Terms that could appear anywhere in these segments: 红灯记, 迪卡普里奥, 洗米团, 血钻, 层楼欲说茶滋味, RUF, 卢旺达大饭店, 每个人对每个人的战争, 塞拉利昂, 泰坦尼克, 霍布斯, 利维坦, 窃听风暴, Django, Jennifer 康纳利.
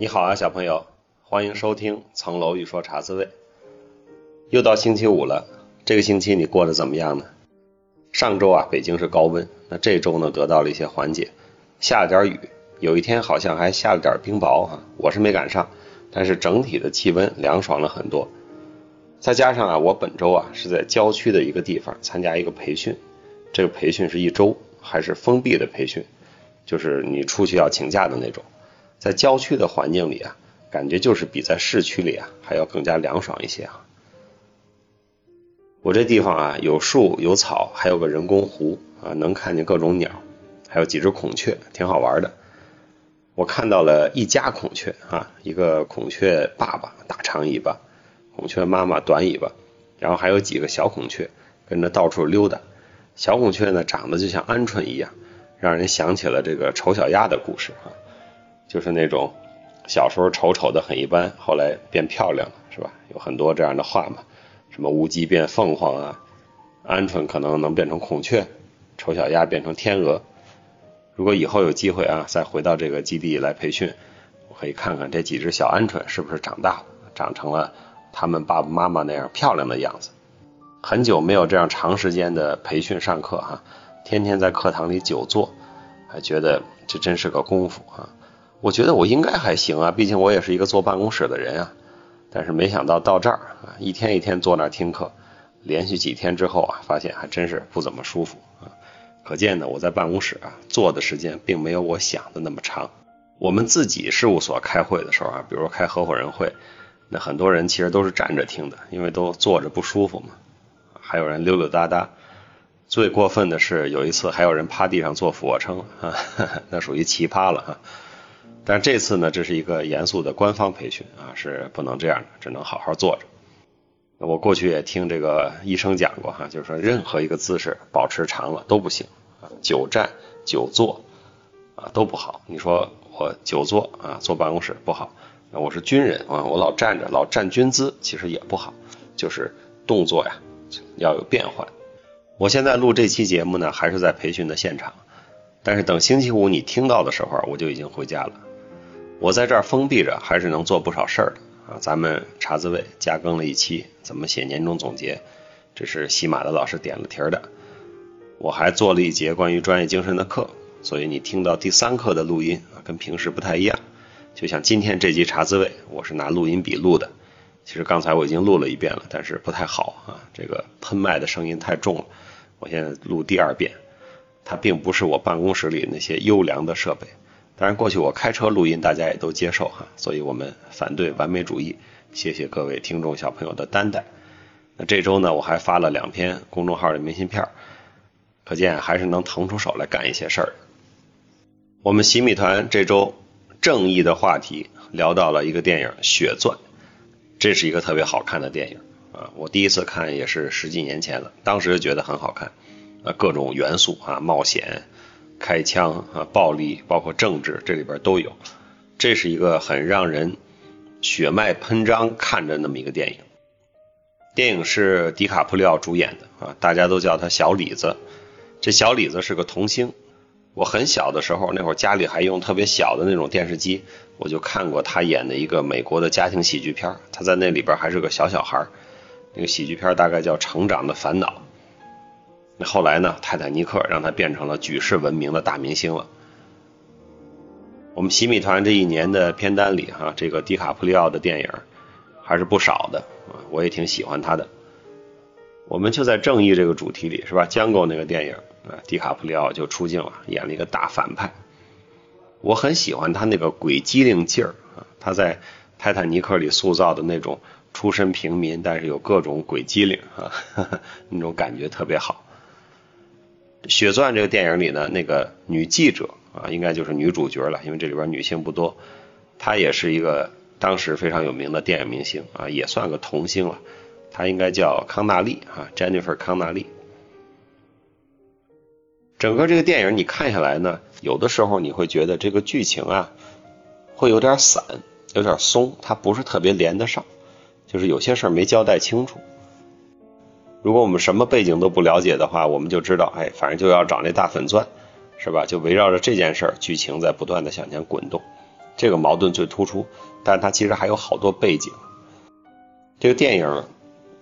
你好啊，小朋友，欢迎收听层楼欲说茶滋味。又到星期五了，这个星期你过得怎么样呢？上周啊，北京是高温，那这周呢得到了一些缓解，下了点雨，有一天好像还下了点冰雹啊，我是没赶上，但是整体的气温凉爽了很多。再加上啊，我本周啊是在郊区的一个地方参加一个培训，这个培训是一周，还是封闭的培训，就是你出去要请假的那种。在郊区的环境里啊，感觉就是比在市区里啊还要更加凉爽一些啊。我这地方啊有树有草，还有个人工湖啊，能看见各种鸟，还有几只孔雀，挺好玩的。我看到了一家孔雀啊，一个孔雀爸爸大长尾巴，孔雀妈妈短尾巴，然后还有几个小孔雀跟着到处溜达。小孔雀呢长得就像鹌鹑一样，让人想起了这个丑小鸭的故事啊。就是那种小时候丑的很一般，后来变漂亮了，是吧？有很多这样的话嘛，什么乌鸡变凤凰啊，鹌鹑可能能变成孔雀，丑小鸭变成天鹅。如果以后有机会啊，再回到这个基地来培训，我可以看看这几只小鹌鹑是不是长大了，长成了他们爸爸妈妈那样漂亮的样子。很久没有这样长时间的培训上课啊，天天在课堂里久坐，还觉得这真是个功夫啊。我觉得我应该还行啊，毕竟我也是一个坐办公室的人啊，但是没想到到这儿啊，一天一天坐那儿听课，连续几天之后啊，发现还真是不怎么舒服啊。可见呢，我在办公室啊坐的时间并没有我想的那么长。我们自己事务所开会的时候啊，比如开合伙人会，那很多人其实都是站着听的，因为都坐着不舒服嘛。还有人溜溜达达，最过分的是有一次还有人趴地上做俯卧撑啊，那属于奇葩了啊。但这次呢，这是一个严肃的官方培训啊，是不能这样的，只能好好坐着。我过去也听这个医生讲过哈，就是说任何一个姿势保持长了都不行啊，久站久坐啊都不好。你说我久坐啊，坐办公室不好，那我是军人啊，我老站着老站军姿其实也不好，就是动作呀要有变换。我现在录这期节目呢，还是在培训的现场，但是等星期五你听到的时候，我就已经回家了。我在这儿封闭着，还是能做不少事儿的啊！咱们茶滋味加更了一期，怎么写年终总结？这是喜马的老师点了题的。我还做了一节关于专业精神的课，所以你听到第三课的录音啊，跟平时不太一样。就像今天这集茶滋味，我是拿录音笔录的。其实刚才我已经录了一遍了，但是不太好啊，这个喷麦的声音太重了。我现在录第二遍，它并不是我办公室里那些优良的设备。当然过去我开车录音大家也都接受哈，所以我们反对完美主义，谢谢各位听众小朋友的担待。那这周呢，我还发了2篇公众号的明信片，可见还是能腾出手来干一些事儿。我们洗米团这周正义的话题聊到了一个电影《血钻》，这是一个特别好看的电影啊！我第一次看也是十几年前了，当时就觉得很好看啊，各种元素啊，冒险开枪啊，暴力，包括政治，这里边都有。这是一个很让人血脉喷张看着那么一个电影。电影是迪卡普里奥主演的啊，大家都叫他小李子。这小李子是个童星，我很小的时候，那会儿家里还用特别小的那种电视机，我就看过他演的一个美国的家庭喜剧片，他在那里边还是个小小孩。那个喜剧片大概叫《成长的烦恼》。那后来呢，泰坦尼克让他变成了举世闻名的大明星了。我们洗米团这一年的片单里啊，这个迪卡普里奥的电影还是不少的，我也挺喜欢他的。我们就在正义这个主题里，是吧，Django那个电影啊，迪卡普里奥就出镜了，演了一个大反派。我很喜欢他那个鬼机灵劲儿啊，他在泰坦尼克里塑造的那种出身平民但是有各种鬼机灵啊，那种感觉特别好。血钻这个电影里呢，那个女记者啊，应该就是女主角了，因为这里边女性不多。她也是一个当时非常有名的电影明星啊，也算个童星了。她应该叫康纳利啊 ，Jennifer 康纳利。整个这个电影你看下来呢，有的时候你会觉得这个剧情啊会有点散，有点松，它不是特别连得上，就是有些事儿没交代清楚。如果我们什么背景都不了解的话，我们就知道，哎，反正就要找那大粉钻，是吧？就围绕着这件事儿，剧情在不断的向前滚动。这个矛盾最突出，但是它其实还有好多背景。这个电影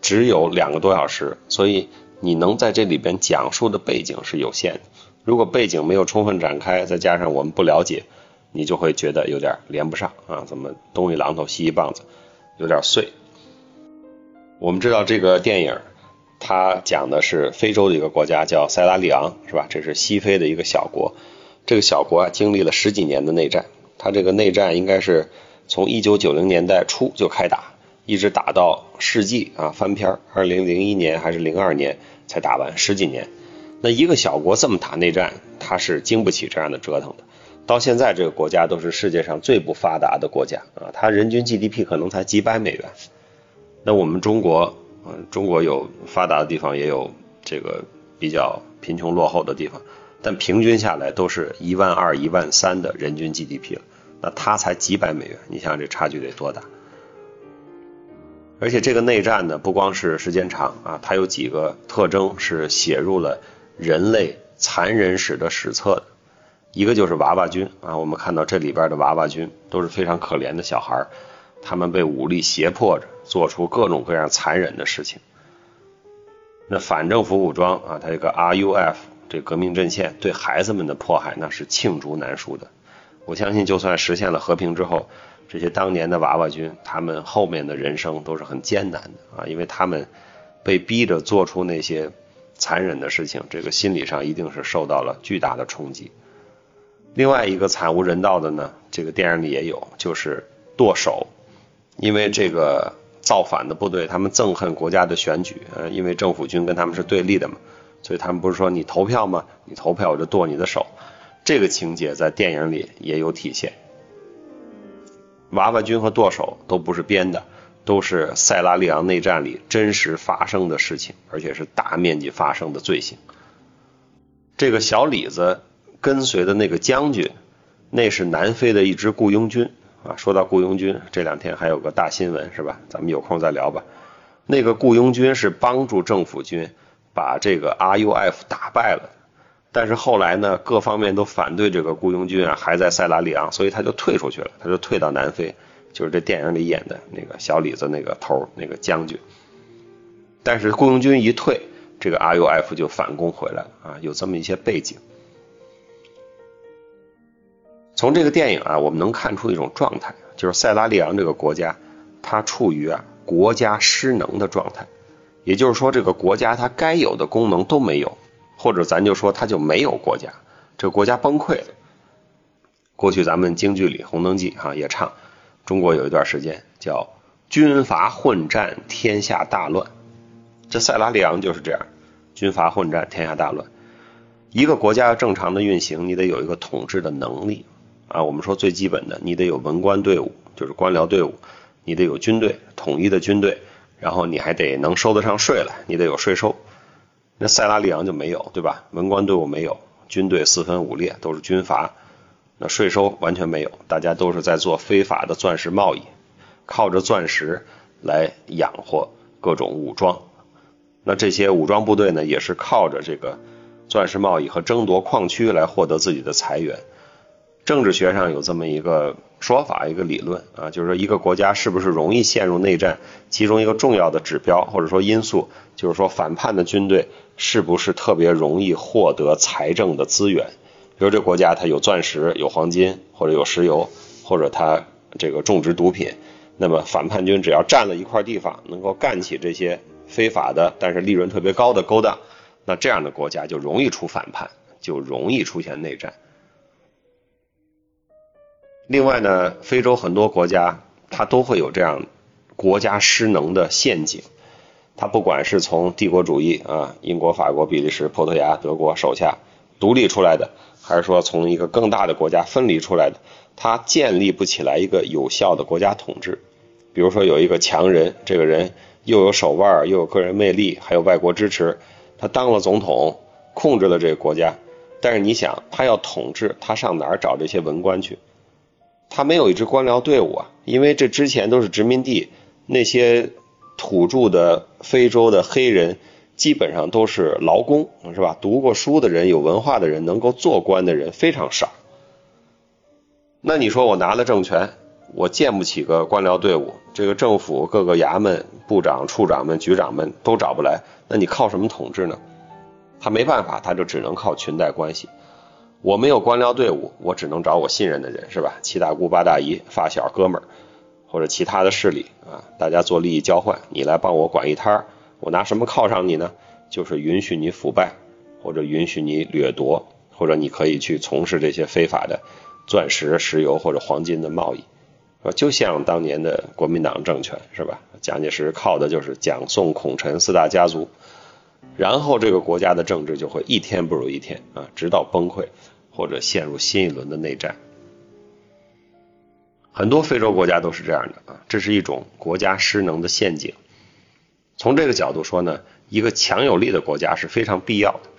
只有2个多小时，所以你能在这里边讲述的背景是有限的。如果背景没有充分展开，再加上我们不了解，你就会觉得有点连不上啊，怎么东一榔头西一棒子，有点碎。我们知道这个电影它讲的是非洲的一个国家叫塞拉利昂，是吧？这是西非的一个小国。这个小国经历了10几年的内战，它这个内战应该是从1990年代初就开打，一直打到世纪啊翻篇，2001年还是02年才打完，10几年。那一个小国这么打内战，它是经不起这样的折腾的。到现在这个国家都是世界上最不发达的国家啊，它人均 GDP 可能才几百美元。那我们中国中国有发达的地方，也有这个比较贫穷落后的地方，但平均下来都是12000、13000的人均 GDP 了，那它才几百美元，你想想这差距得多大？而且这个内战呢，不光是时间长啊，它有几个特征是写入了人类残忍史的史册的。一个就是娃娃军啊，我们看到这里边的娃娃军都是非常可怜的小孩，他们被武力胁迫着做出各种各样残忍的事情。那反政府武装啊，它这个 RUF 这革命阵线对孩子们的迫害那是罄竹难书的。我相信就算实现了和平之后，这些当年的娃娃军他们后面的人生都是很艰难的啊，因为他们被逼着做出那些残忍的事情，这个心理上一定是受到了巨大的冲击。另外一个惨无人道的呢，这个电影里也有，就是剁手。因为这个造反的部队他们憎恨国家的选举，因为政府军跟他们是对立的嘛，所以他们不是说你投票吗？你投票我就剁你的手。这个情节在电影里也有体现。娃娃军和剁手都不是编的，都是塞拉利昂内战里真实发生的事情，而且是大面积发生的罪行。这个小李子跟随的那个将军，那是南非的一支雇佣军啊。说到雇佣军，这2天还有个大新闻，是吧？咱们有空再聊吧。那个雇佣军是帮助政府军把这个 RUF 打败了，但是后来呢，各方面都反对这个雇佣军啊，还在塞拉利昂，所以他就退出去了，他就退到南非，就是这电影里演的那个小李子那个头那个将军。但是雇佣军一退，这个 RUF 就反攻回来了啊，有这么一些背景。从这个电影啊，我们能看出一种状态，就是塞拉利昂这个国家它处于国家失能的状态。也就是说，这个国家它该有的功能都没有，或者咱就说它就没有国家，这个国家崩溃了。过去咱们京剧里《红灯记》也唱，中国有一段时间叫军阀混战天下大乱，这塞拉利昂就是这样，军阀混战天下大乱。一个国家要正常的运行，你得有一个统治的能力啊，我们说最基本的，你得有文官队伍，就是官僚队伍，你得有军队，统一的军队，然后你还得能收得上税来，你得有税收。那塞拉利昂就没有，对吧？文官队伍没有，军队4分5裂，都是军阀，那税收完全没有，大家都是在做非法的钻石贸易，靠着钻石来养活各种武装。那这些武装部队呢，也是靠着这个钻石贸易和争夺矿区来获得自己的财源。政治学上有这么一个说法，一个理论啊，就是说一个国家是不是容易陷入内战，其中一个重要的指标或者说因素，就是说反叛的军队是不是特别容易获得财政的资源。比如这国家它有钻石、有黄金，或者有石油，或者它这个种植毒品，那么反叛军只要占了一块地方，能够干起这些非法的但是利润特别高的勾当，那这样的国家就容易出反叛，就容易出现内战。另外呢，非洲很多国家它都会有这样国家失能的陷阱。它不管是从帝国主义啊，英国、法国、比利时、葡萄牙、德国手下独立出来的，还是说从一个更大的国家分离出来的，它建立不起来一个有效的国家统治。比如说有一个强人，这个人又有手腕，又有个人魅力，还有外国支持，他当了总统，控制了这个国家，但是你想他要统治，他上哪儿找这些文官去？他没有一支官僚队伍啊，因为这之前都是殖民地，那些土著的非洲的黑人基本上都是劳工，是吧？读过书的人、有文化的人、能够做官的人非常少。那你说我拿了政权，我建不起个官僚队伍，这个政府各个衙门部长处长们局长们都找不来，那你靠什么统治呢？他没办法，他就只能靠裙带关系。我没有官僚队伍，我只能找我信任的人，是吧？七大姑八大姨发小哥们儿或者其他的势力啊，大家做利益交换，你来帮我管一摊，我拿什么犒赏你呢？就是允许你腐败，或者允许你掠夺，或者你可以去从事这些非法的钻石、石油或者黄金的贸易。就像当年的国民党政权，是吧？蒋介石靠的就是蒋宋孔陈四大家族，然后这个国家的政治就会一天不如一天啊，直到崩溃或者陷入新一轮的内战。很多非洲国家都是这样的啊，这是一种国家失能的陷阱。从这个角度说呢，一个强有力的国家是非常必要的，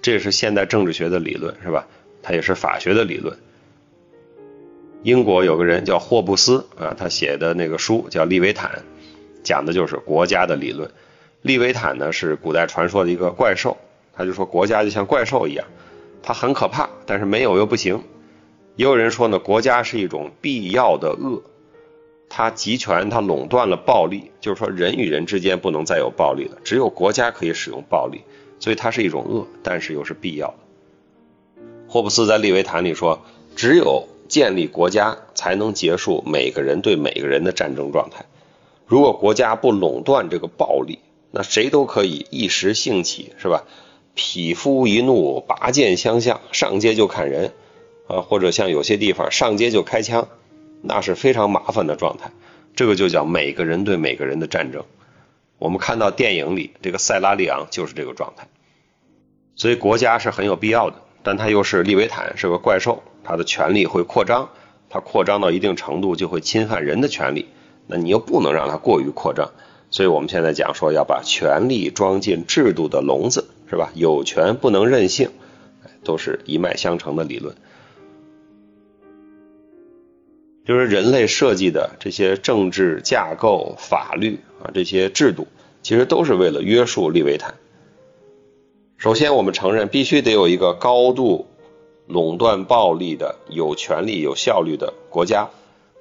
这也是现代政治学的理论，是吧？它也是法学的理论。英国有个人叫霍布斯啊，他写的那个书叫《利维坦》，讲的就是国家的理论。利维坦呢是古代传说的一个怪兽，他就说国家就像怪兽一样，它很可怕，但是没有又不行。也有人说呢，国家是一种必要的恶，它集权，它垄断了暴力，就是说人与人之间不能再有暴力了，只有国家可以使用暴力，所以它是一种恶，但是又是必要的。霍布斯在《利维坦》里说，只有建立国家才能结束每个人对每个人的战争状态。如果国家不垄断这个暴力，那谁都可以一时兴起，是吧？匹夫一怒，拔剑相向，上街就砍人啊，或者像有些地方上街就开枪，那是非常麻烦的状态。这个就叫每个人对每个人的战争。我们看到电影里这个塞拉利昂就是这个状态。所以国家是很有必要的，但它又是利维坦，是个怪兽，它的权力会扩张，它扩张到一定程度就会侵犯人的权利，那你又不能让它过于扩张，所以我们现在讲说要把权力装进制度的笼子，是吧？有权不能任性，都是一脉相承的理论。就是人类设计的这些政治架构、法律啊，这些制度其实都是为了约束利维坦。首先我们承认必须得有一个高度垄断暴力的、有权力有效率的国家，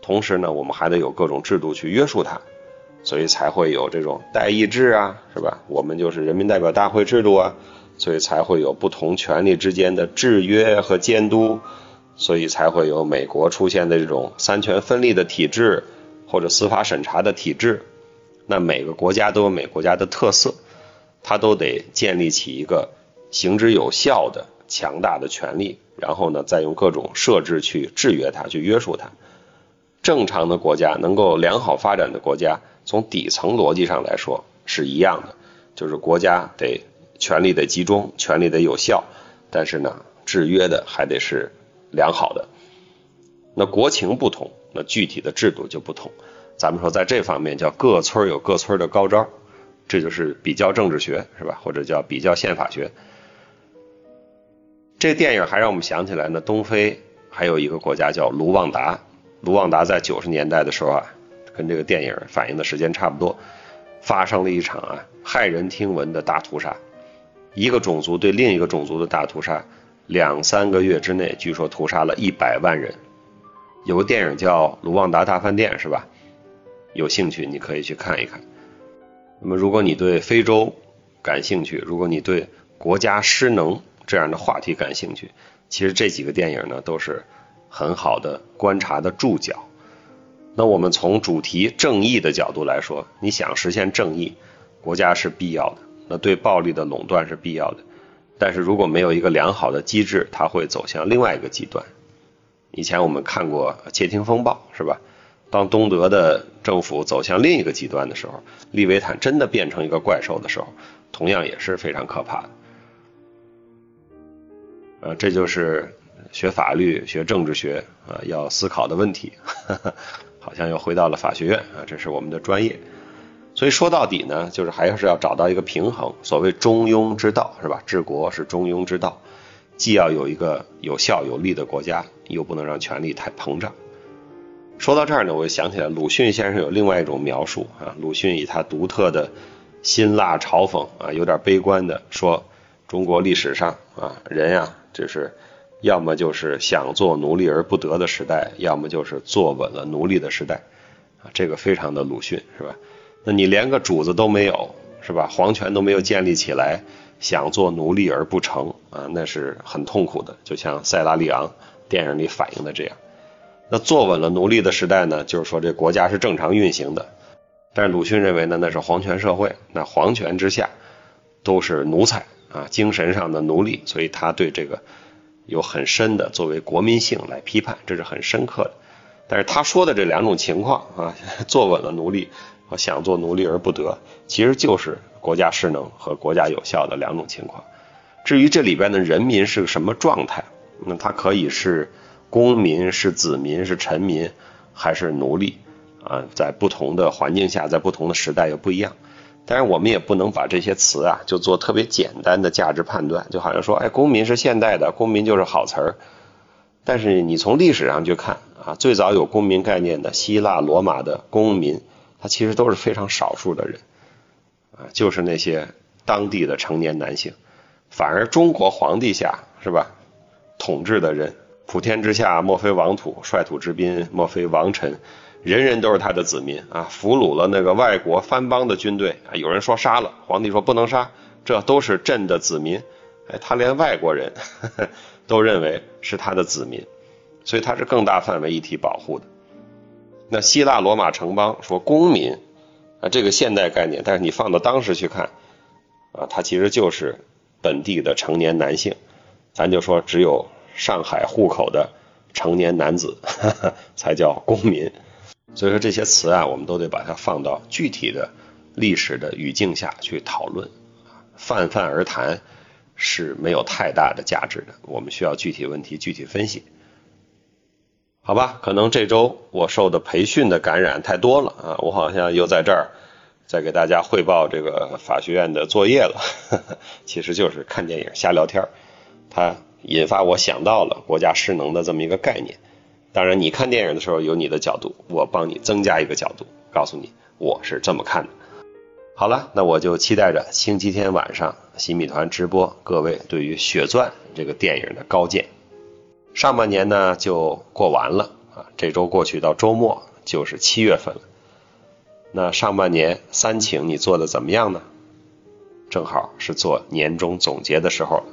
同时呢我们还得有各种制度去约束它，所以才会有这种代议制啊，是吧？我们就是人民代表大会制度啊，所以才会有不同权力之间的制约和监督，所以才会有美国出现的这种三权分立的体制或者司法审查的体制。那每个国家都有每个国家的特色，它都得建立起一个行之有效的强大的权力，然后呢再用各种设置去制约它，去约束它。正常的国家，能够良好发展的国家，从底层逻辑上来说是一样的，就是国家得权力得集中，权力得有效，但是呢制约的还得是良好的。那国情不同，那具体的制度就不同。咱们说在这方面叫各村有各村的高招，这就是比较政治学，是吧？或者叫比较宪法学。这电影还让我们想起来呢，东非还有一个国家叫卢旺达。卢旺达在90年代的时候啊，跟这个电影反映的时间差不多，发生了一场啊骇人听闻的大屠杀，一个种族对另一个种族的大屠杀，2-3个月之内据说屠杀了100万人。有个电影叫《卢旺达大饭店》，是吧？有兴趣你可以去看一看。那么如果你对非洲感兴趣，如果你对国家失能这样的话题感兴趣，其实这几个电影呢都是很好的观察的注脚。那我们从主题正义的角度来说，你想实现正义，国家是必要的，那对暴力的垄断是必要的，但是如果没有一个良好的机制，它会走向另外一个极端。以前我们看过窃听风暴，是吧？当东德的政府走向另一个极端的时候，利维坦真的变成一个怪兽的时候，同样也是非常可怕的。这就是学法律、学政治学要思考的问题。好像又回到了法学院啊，这是我们的专业。所以说到底呢，就是还是要找到一个平衡，所谓中庸之道，是吧？治国是中庸之道，既要有一个有效有力的国家，又不能让权力太膨胀。说到这儿呢，我就想起来鲁迅先生有另外一种描述啊，鲁迅以他独特的辛辣嘲讽啊，有点悲观的说，中国历史上啊，人呀，这是要么就是想做奴隶而不得的时代，要么就是坐稳了奴隶的时代啊，这个非常的鲁迅，是吧？那你连个主子都没有，是吧？皇权都没有建立起来，想做奴隶而不成啊，那是很痛苦的，就像塞拉利昂电影里反映的这样。那坐稳了奴隶的时代呢，就是说这国家是正常运行的，但鲁迅认为呢，那是皇权社会，那皇权之下都是奴才啊，精神上的奴隶，所以他对这个有很深的作为国民性来批判，这是很深刻的。但是他说的这两种情况啊，坐稳了奴隶和想做奴隶而不得，其实就是国家失能和国家有效的两种情况。至于这里边的人民是个什么状态，那他可以是公民，是子民，是臣民，还是奴隶啊，在不同的环境下，在不同的时代又不一样。但是我们也不能把这些词啊就做特别简单的价值判断，就好像说，哎，公民是现代的，公民就是好词儿。但是你从历史上去看啊，最早有公民概念的希腊罗马的公民，他其实都是非常少数的人啊，就是那些当地的成年男性。反而中国皇帝下，是吧，统治的人，普天之下莫非王土，率土之滨莫非王臣，人人都是他的子民啊，俘虏了那个外国藩邦的军队啊，有人说杀了，皇帝说不能杀，这都是朕的子民。哎，他连外国人都认为是他的子民，所以他是更大范围一体保护的。那希腊罗马城邦说公民啊，这个现代概念，但是你放到当时去看啊，他其实就是本地的成年男性。咱就说只有上海户口的成年男子才叫公民。所以说这些词啊，我们都得把它放到具体的历史的语境下去讨论，泛泛而谈是没有太大的价值的，我们需要具体问题具体分析。好吧，可能这周我受的培训的感染太多了啊，我好像又在这儿再给大家汇报这个法学院的作业了其实就是看电影瞎聊天，它引发我想到了国家失能的这么一个概念。当然你看电影的时候有你的角度，我帮你增加一个角度，告诉你我是这么看的。好了，那我就期待着星期天晚上洗米团直播各位对于《血钻》这个电影的高见。上半年呢就过完了啊，这周过去到周末就是7月份了。那上半年三请你做的怎么样呢？正好是做年终总结的时候了。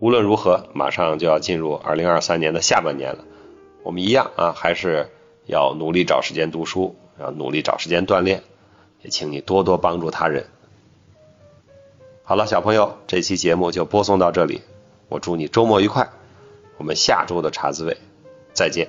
无论如何，马上就要进入2023年的下半年了，我们一样啊，还是要努力找时间读书，要努力找时间锻炼，也请你多多帮助他人。好了，小朋友，这期节目就播送到这里，我祝你周末愉快，我们下周的茶滋味再见。